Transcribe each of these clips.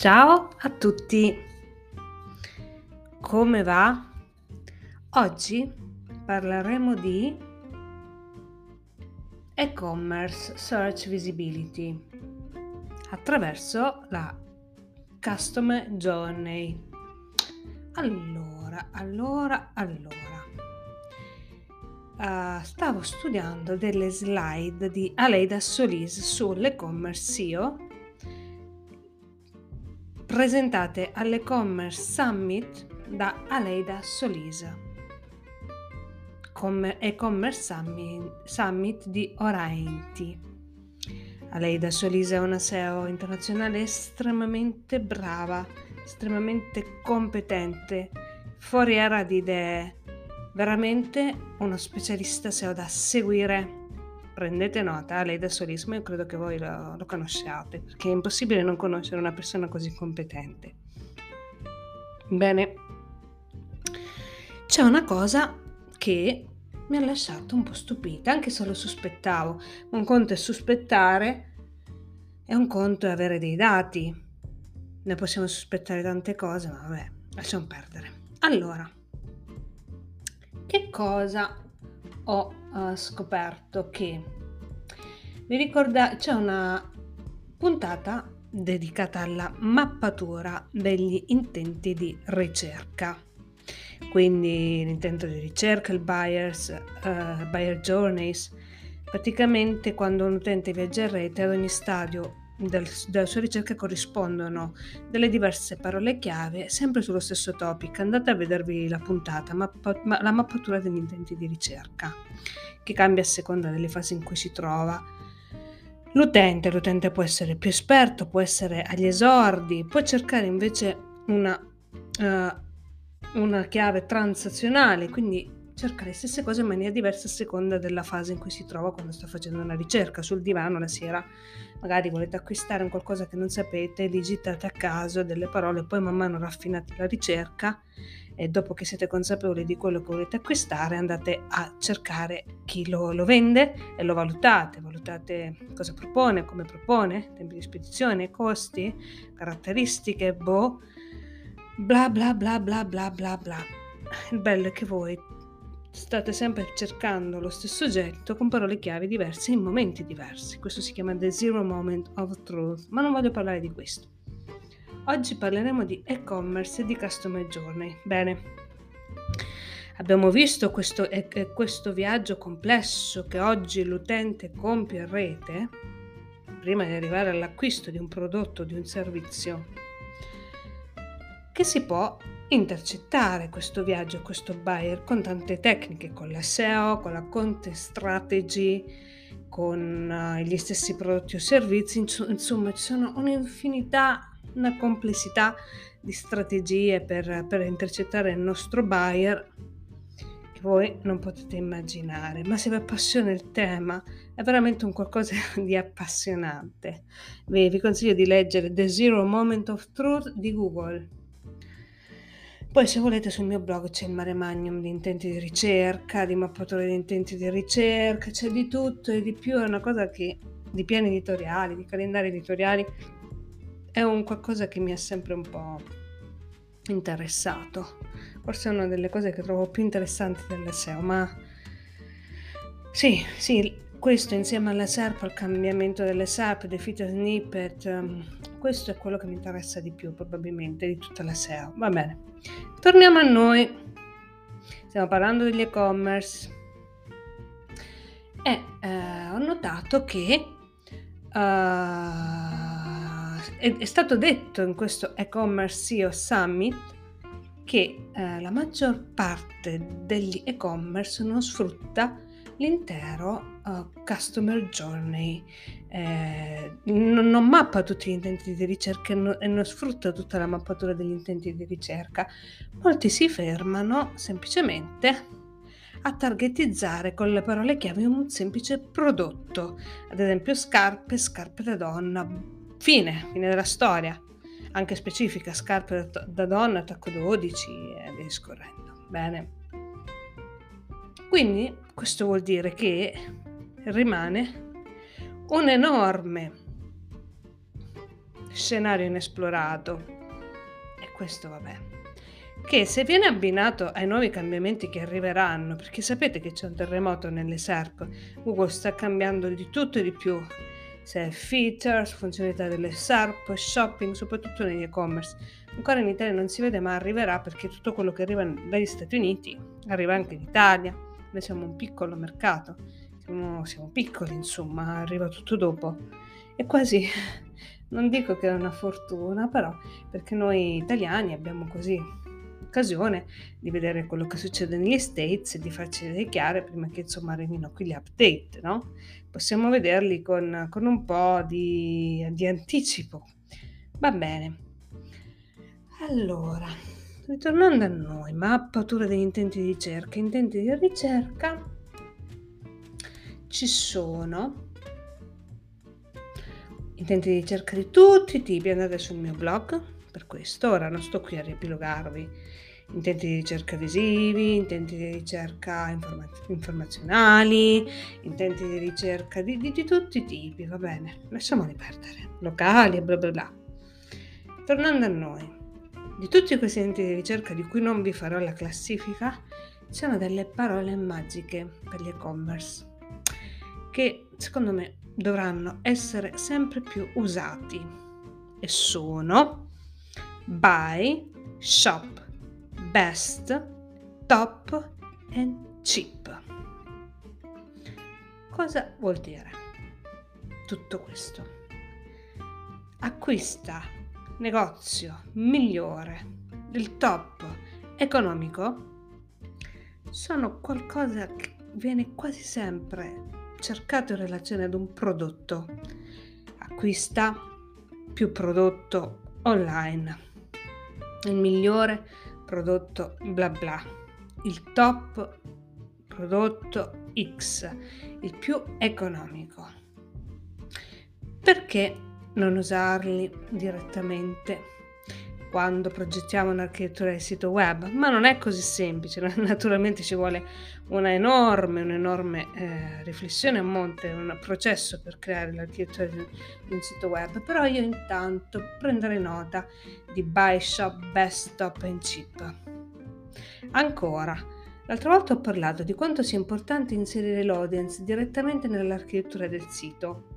Ciao a tutti! Come va? Oggi parleremo di e-commerce search visibility attraverso la customer journey. Allora, stavo studiando delle slide di Aleyda Solis sull'e-commerce SEO presentate all'e-commerce summit da Aleyda Solis, come e-commerce summit di Oraenti. Aleyda Solis è una SEO internazionale estremamente brava, estremamente competente, foriera di idee, veramente uno specialista SEO da seguire. Prendete nota, Aleyda Solis, io credo che voi lo conosciate, perché è impossibile non conoscere una persona così competente. Bene, c'è una cosa che mi ha lasciato un po' stupita, anche se lo sospettavo. Un conto è sospettare e un conto è avere dei dati. Noi possiamo sospettare tante cose, ma vabbè, lasciamo perdere. Allora, che cosa ho scoperto? Che mi ricorda, c'è una puntata dedicata alla mappatura degli intenti di ricerca, quindi l'intento di ricerca, il buyer journeys, praticamente quando un utente viaggia in rete ad ogni stadio della sua ricerca corrispondono delle diverse parole chiave sempre sullo stesso topic. Andate a vedervi la puntata la mappatura degli intenti di ricerca, che cambia a seconda delle fasi in cui si trova l'utente. Può essere più esperto, può essere agli esordi, può cercare invece una chiave transazionale, quindi cercare le stesse cose in maniera diversa a seconda della fase in cui si trova quando sta facendo una ricerca. Sul divano la sera magari volete acquistare un qualcosa che non sapete, digitate a caso delle parole, poi man mano raffinate la ricerca e dopo che siete consapevoli di quello che volete acquistare andate a cercare chi lo vende e lo valutate cosa propone, come propone, tempi di spedizione, costi, caratteristiche, bla bla bla. Il bello è che voi state sempre cercando lo stesso oggetto con parole chiave diverse in momenti diversi. Questo si chiama The Zero Moment of Truth, ma non voglio parlare di questo. Oggi parleremo di e-commerce e di customer journey. Bene, abbiamo visto questo viaggio complesso che oggi l'utente compie in rete prima di arrivare all'acquisto di un prodotto, di un servizio, che si può intercettare questo viaggio, questo buyer, con tante tecniche, con la SEO, con la content strategy, con gli stessi prodotti o servizi. Insomma, ci sono un'infinità, una complessità di strategie per intercettare il nostro buyer che voi non potete immaginare. Ma se vi appassiona il tema, è veramente un qualcosa di appassionante. Vi consiglio di leggere The Zero Moment of Truth di Google. Poi se volete sul mio blog c'è il mare magnum di intenti di ricerca, di mappatore di intenti di ricerca, c'è di tutto e di più. È una cosa che, di piani editoriali, di calendari editoriali, è un qualcosa che mi ha sempre un po' interessato. Forse è una delle cose che trovo più interessanti della SEO, ma sì, questo insieme alla SERP, al cambiamento delle SERP, dei feature snippet, questo è quello che mi interessa di più probabilmente di tutta la SEO. Va bene, torniamo a noi. Stiamo parlando degli e-commerce e ho notato che è stato detto in questo e-commerce SEO Summit che la maggior parte degli e-commerce non sfrutta l'intero customer journey, non mappa tutti gli intenti di ricerca e non sfrutta tutta la mappatura degli intenti di ricerca. Molti si fermano semplicemente a targetizzare con le parole chiave un semplice prodotto, ad esempio scarpe da donna, fine della storia, anche specifica, scarpe da donna, tacco 12 e via discorrendo. Bene, quindi questo vuol dire che rimane un enorme scenario inesplorato, e questo vabbè, che se viene abbinato ai nuovi cambiamenti che arriveranno, perché sapete che c'è un terremoto nelle SERP, Google sta cambiando di tutto e di più, se features, funzionalità delle SERP, shopping, soprattutto negli e-commerce. Ancora in Italia non si vede, ma arriverà, perché tutto quello che arriva dagli Stati Uniti arriva anche in Italia. Noi siamo un piccolo mercato, siamo piccoli, insomma, arriva tutto dopo. E quasi, non dico che è una fortuna, però, perché noi italiani abbiamo così occasione di vedere quello che succede negli States e di farci le idee chiare prima che, insomma, arrivino qui gli update, no? Possiamo vederli con un po' di anticipo. Va bene. Allora, ritornando a noi, mappatura degli intenti di ricerca. Intenti di ricerca ci sono intenti di ricerca di tutti i tipi. Andate sul mio blog per questo, ora non sto qui a riepilogarvi. Intenti di ricerca visivi, intenti di ricerca informazionali, intenti di ricerca di tutti i tipi, va bene, lasciamoli perdere, locali, bla bla bla. Tornando a noi, di tutti questi intenti di ricerca di cui non vi farò la classifica, ci sono delle parole magiche per l'e-commerce che secondo me dovranno essere sempre più usati, e sono buy, shop, best, top e cheap. Cosa vuol dire tutto questo? Acquista negozio migliore del top economico sono qualcosa che viene quasi sempre cercato in relazione ad un prodotto. Acquista più prodotto online, il migliore prodotto bla bla, il top prodotto X, il più economico. Perché non usarli direttamente quando progettiamo un'architettura del sito web? Ma non è così semplice, naturalmente ci vuole un'enorme riflessione a monte, un processo per creare l'architettura di un sito web. Però io intanto prenderei nota di buy, shop, best, top and cheap. Ancora, l'altra volta ho parlato di quanto sia importante inserire l'audience direttamente nell'architettura del sito,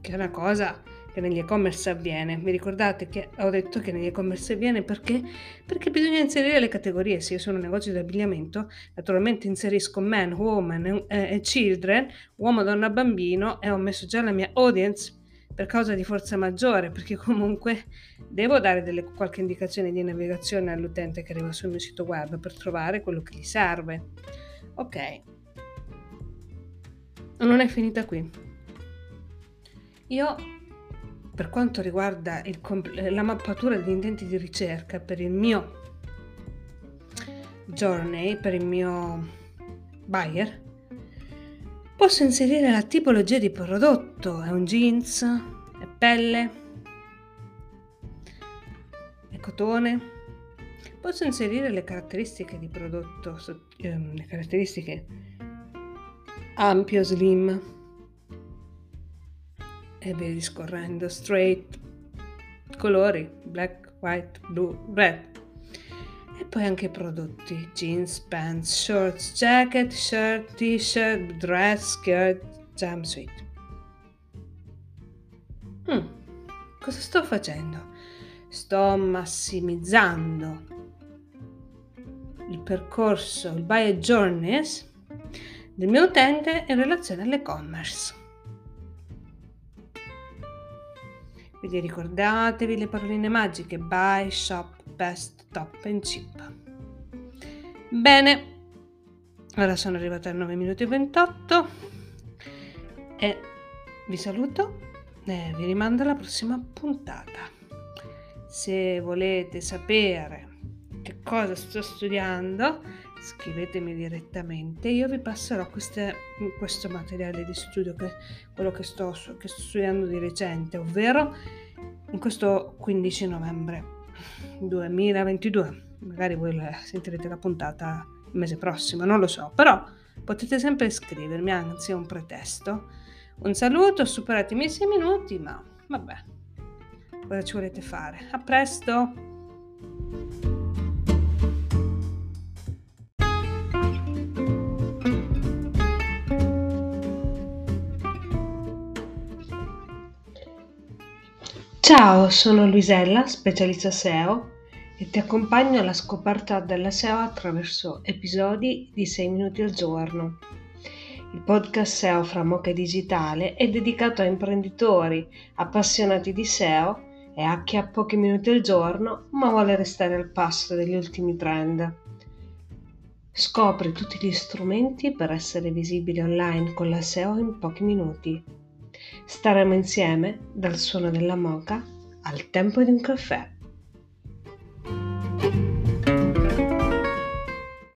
che è una cosa che negli e-commerce avviene. Vi ricordate che ho detto che negli e-commerce avviene perché? Perché bisogna inserire le categorie. Se io sono un negozio di abbigliamento, naturalmente inserisco man, woman e children, uomo, donna, bambino, e ho messo già la mia audience per causa di forza maggiore, perché comunque devo dare qualche indicazione di navigazione all'utente che arriva sul mio sito web per trovare quello che gli serve. Ok, non è finita qui. Io, per quanto riguarda la mappatura degli intenti di ricerca per il mio journey, per il mio buyer, posso inserire la tipologia di prodotto. È un jeans, è pelle, è cotone. Posso inserire le caratteristiche di prodotto, le caratteristiche ampio, slim, e via discorrendo, straight, colori, black, white, blue, red, e poi anche prodotti, jeans, pants, shorts, jacket, shirt, t-shirt, dress, skirt, jumpsuit. Cosa sto facendo? Sto massimizzando il percorso, il buyer journeys del mio utente in relazione all'e-commerce. Quindi ricordatevi le paroline magiche: buy, shop, best, top and cheap. Bene, ora sono arrivata a 9 minuti e 28 e vi saluto e vi rimando alla prossima puntata. Se volete sapere che cosa sto studiando, scrivetemi direttamente, io vi passerò questo materiale di studio, che sto studiando di recente, ovvero in questo 15 novembre 2022. Magari voi sentirete la puntata il mese prossimo, non lo so, però potete sempre scrivermi, anzi è un pretesto, Un saluto, superati i miei 6 minuti, ma vabbè, cosa ci volete fare? A presto! Ciao, sono Luisella, specialista SEO, e ti accompagno alla scoperta della SEO attraverso episodi di 6 minuti al giorno. Il podcast SEO fra Moca e Digitale è dedicato a imprenditori, appassionati di SEO e a chi ha pochi minuti al giorno ma vuole restare al passo degli ultimi trend. Scopri tutti gli strumenti per essere visibile online con la SEO in pochi minuti. Staremo insieme dal suono della moka al tempo di un caffè.